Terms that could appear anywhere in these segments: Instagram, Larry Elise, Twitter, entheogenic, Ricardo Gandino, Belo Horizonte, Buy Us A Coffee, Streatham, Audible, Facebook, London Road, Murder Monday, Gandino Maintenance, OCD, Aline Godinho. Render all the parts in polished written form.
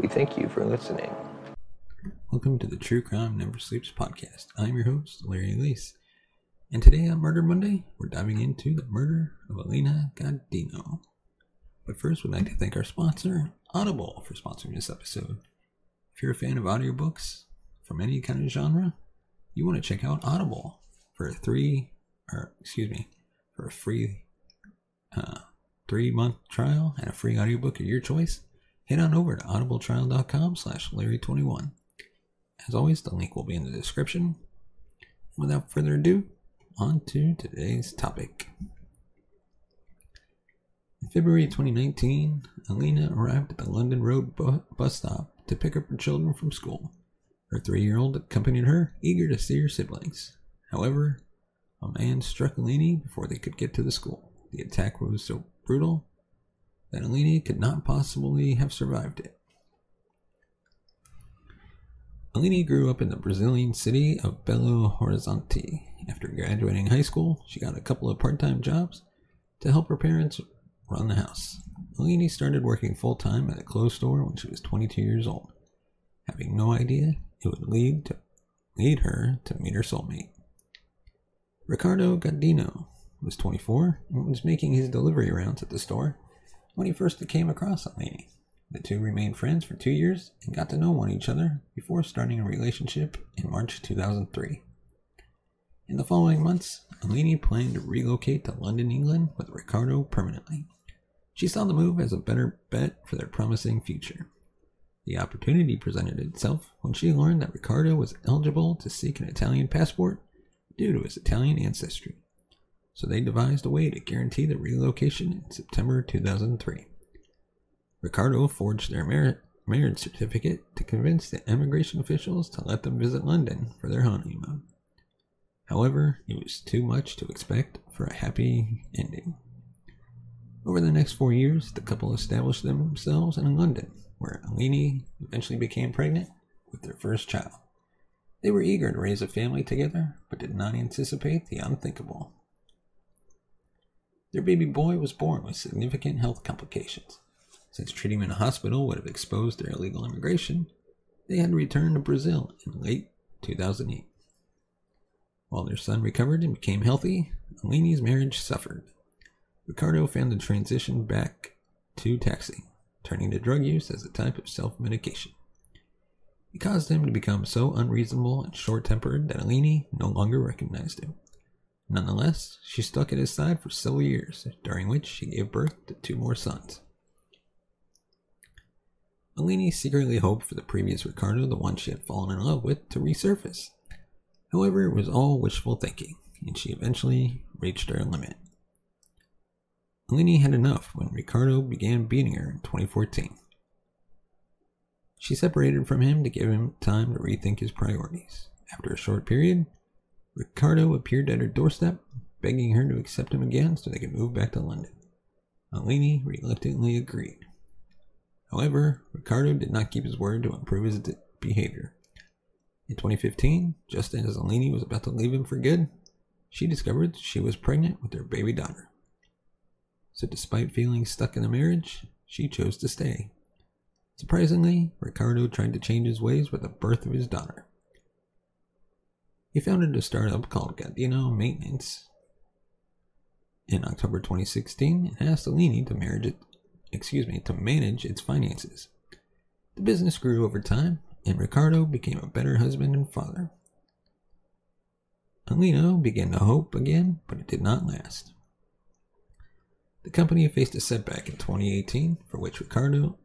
We thank you for listening. Welcome to the True Crime Never Sleeps podcast. I'm your host, Larry Elise. And today on Murder Monday, we're diving into the murder of Aline Godinho. But first, we'd like to thank our sponsor, Audible, for sponsoring this episode. If you're a fan of audiobooks from any kind of genre, you want to check out Audible for a free 3-month trial and a free audiobook of your choice. Head on over to audibletrial.com/Larry21. As always, the link will be in the description. Without further ado, on to today's topic. In February 2019, Aline arrived at the London Road bus stop to pick up her children from school. Her 3-year-old accompanied her, eager to see her siblings. However, a man struck Aline before they could get to the school. The attack was so brutal that Aline could not possibly have survived it. Aline grew up in the Brazilian city of Belo Horizonte. After graduating high school, she got a couple of part-time jobs to help her parents run the house. Aline started working full-time at a clothes store when she was 22 years old, having no idea it would lead her to meet her soulmate. Ricardo Gandino was 24 and was making his delivery rounds at the store when he first came across Aline. The two remained friends for 2 years and got to know each other before starting a relationship in March 2003. In the following months, Aline planned to relocate to London, England with Ricardo permanently. She saw the move as a better bet for their promising future. The opportunity presented itself when she learned that Ricardo was eligible to seek an Italian passport due to his Italian ancestry. So they devised a way to guarantee the relocation in September 2003. Ricardo forged their marriage certificate to convince the immigration officials to let them visit London for their honeymoon. However, it was too much to expect for a happy ending. Over the next 4 years, the couple established themselves in London, where Aline eventually became pregnant with their first child. They were eager to raise a family together, but did not anticipate the unthinkable. Their baby boy was born with significant health complications. Since treating him in a hospital would have exposed their illegal immigration, they had to return to Brazil in late 2008. While their son recovered and became healthy, Aline's marriage suffered. Ricardo found a transition back to taxing, turning to drug use as a type of self-medication. It caused him to become so unreasonable and short-tempered that Aline no longer recognized him. Nonetheless, she stuck at his side for several years, during which she gave birth to 2 more sons. Aline secretly hoped for the previous Ricardo, the one she had fallen in love with, to resurface. However, it was all wishful thinking, and she eventually reached her limit. Aline had enough when Ricardo began beating her in 2014. She separated from him to give him time to rethink his priorities. After a short period, Ricardo appeared at her doorstep, begging her to accept him again so they could move back to London. Aline reluctantly agreed. However, Ricardo did not keep his word to improve his behavior. In 2015, just as Aline was about to leave him for good, she discovered she was pregnant with their baby daughter. So despite feeling stuck in a marriage, she chose to stay. Surprisingly, Ricardo tried to change his ways with the birth of his daughter. He founded a startup called Gandino Maintenance in October 2016 and asked Aline to manage its finances. The business grew over time, and Ricardo became a better husband and father. Aline began to hope again, but it did not last. The company faced a setback in 2018, for which Ricardo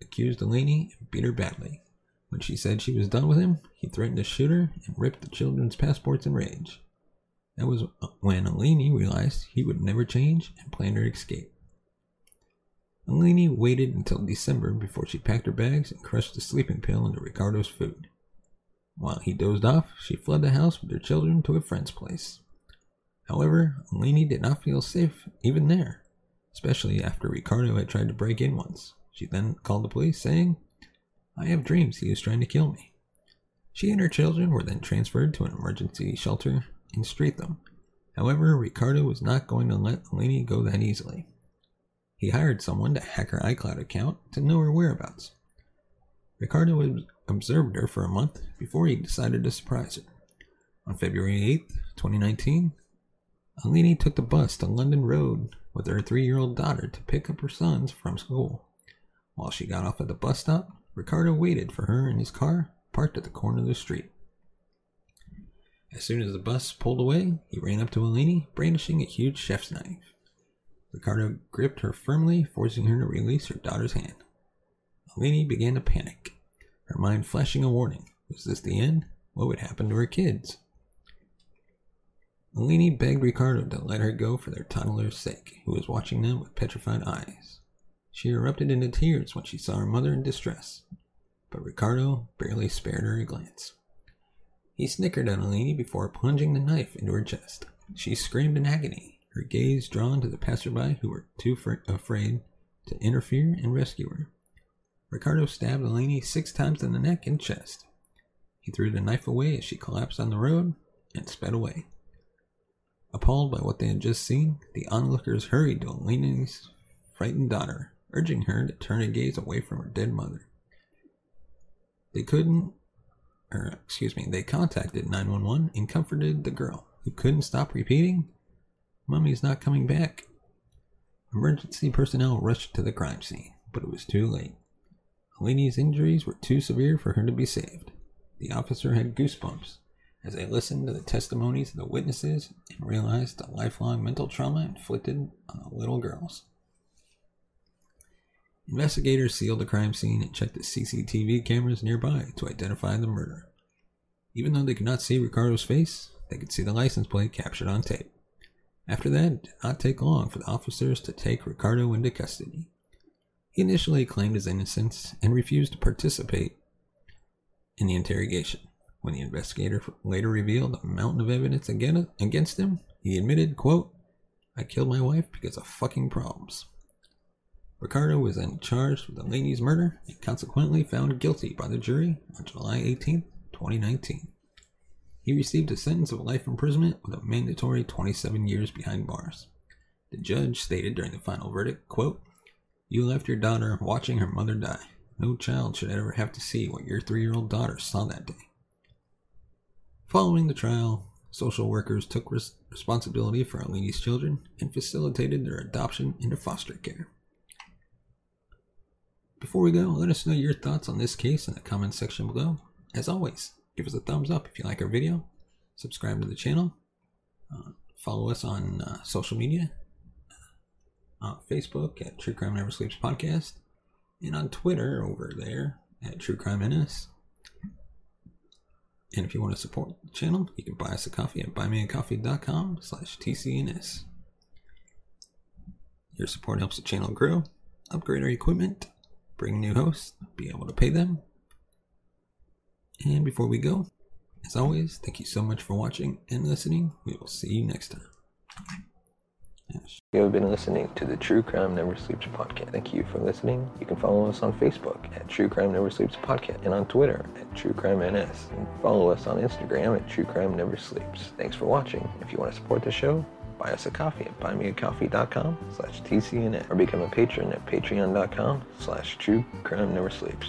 accused Aline and beat her badly. When she said she was done with him, he threatened to shoot her and ripped the children's passports in rage. That was when Aline realized he would never change and planned her escape. Aline waited until December before she packed her bags and crushed the sleeping pill into Ricardo's food. While he dozed off, she fled the house with her children to a friend's place. However, Aline did not feel safe even there, especially after Ricardo had tried to break in once. She then called the police, saying, "I have dreams he was trying to kill me." She and her children were then transferred to an emergency shelter in Streatham. However, Ricardo was not going to let Aline go that easily. He hired someone to hack her iCloud account to know her whereabouts. Ricardo observed her for a month before he decided to surprise her. On February 8, 2019, Aline took the bus to London Road with her 3-year-old daughter to pick up her sons from school. While she got off at the bus stop, Ricardo waited for her in his car, parked at the corner of the street. As soon as the bus pulled away, he ran up to Aline, brandishing a huge chef's knife. Ricardo gripped her firmly, forcing her to release her daughter's hand. Aline began to panic, her mind flashing a warning. Was this the end? What would happen to her kids? Aline begged Ricardo to let her go for their toddler's sake, who was watching them with petrified eyes. She erupted into tears when she saw her mother in distress, but Ricardo barely spared her a glance. He snickered at Aline before plunging the knife into her chest. She screamed in agony, her gaze drawn to the passerby who were too afraid to interfere and rescue her. Ricardo stabbed Aline 6 times in the neck and chest. He threw the knife away as she collapsed on the road and sped away. Appalled by what they had just seen, the onlookers hurried to Aline's frightened daughter, urging her to turn her gaze away from her dead mother. They contacted 911 and comforted the girl, who couldn't stop repeating, "Mummy's not coming back." Emergency personnel rushed to the crime scene, but it was too late. Aline's injuries were too severe for her to be saved. The officer had goosebumps as they listened to the testimonies of the witnesses and realized the lifelong mental trauma inflicted on the little girls. Investigators sealed the crime scene and checked the CCTV cameras nearby to identify the murderer. Even though they could not see Ricardo's face, they could see the license plate captured on tape. After that, it did not take long for the officers to take Ricardo into custody. He initially claimed his innocence and refused to participate in the interrogation. When the investigator later revealed a mountain of evidence against him, he admitted, quote, "I killed my wife because of fucking problems." Ricardo was then charged with Aline's murder and consequently found guilty by the jury on July 18, 2019. He received a sentence of life imprisonment with a mandatory 27 years behind bars. The judge stated during the final verdict, quote, "You left your daughter watching her mother die. No child should ever have to see what your 3-year-old daughter saw that day." Following the trial, Social workers took responsibility for Aline's children and facilitated their adoption into foster care. Before we go, let us know your thoughts on this case in the comments section below. As always, give us a thumbs up if you like our video, subscribe to the channel, follow us on social media, on Facebook at True Crime Never Sleeps Podcast, and on Twitter over there at True Crime NS. And if you want to support the channel, you can buy us a coffee at buymeacoffee.com/TCNS. Your support helps the channel grow, upgrade our equipment, bring new hosts, be able to pay them. And before we go, as always, thank you so much for watching and listening. We will see you next time. You have been listening to the True Crime Never Sleeps Podcast. Thank you for listening. You can follow us on Facebook at True Crime Never Sleeps Podcast and on Twitter at True Crime NS. And follow us on Instagram at True Crime Never Sleeps. Thanks for watching. If you want to support the show, buy us a coffee at buymeacoffee.com/TCNS or become a patron at patreon.com/True Crime Never Sleeps.